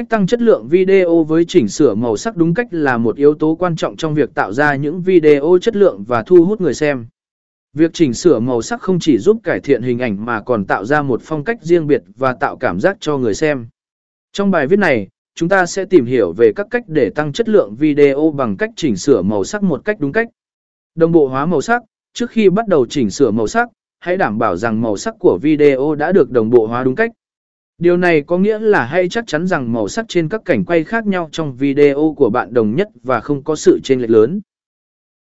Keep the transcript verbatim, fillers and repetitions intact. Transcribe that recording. Cách tăng chất lượng video với chỉnh sửa màu sắc đúng cách là một yếu tố quan trọng trong việc tạo ra những video chất lượng và thu hút người xem. Việc chỉnh sửa màu sắc không chỉ giúp cải thiện hình ảnh mà còn tạo ra một phong cách riêng biệt và tạo cảm giác cho người xem. Trong bài viết này, chúng ta sẽ tìm hiểu về các cách để tăng chất lượng video bằng cách chỉnh sửa màu sắc một cách đúng cách. Đồng bộ hóa màu sắc. Trước khi bắt đầu chỉnh sửa màu sắc, hãy đảm bảo rằng màu sắc của video đã được đồng bộ hóa đúng cách. Điều này có nghĩa là hãy chắc chắn rằng màu sắc trên các cảnh quay khác nhau trong video của bạn đồng nhất và không có sự chênh lệch lớn.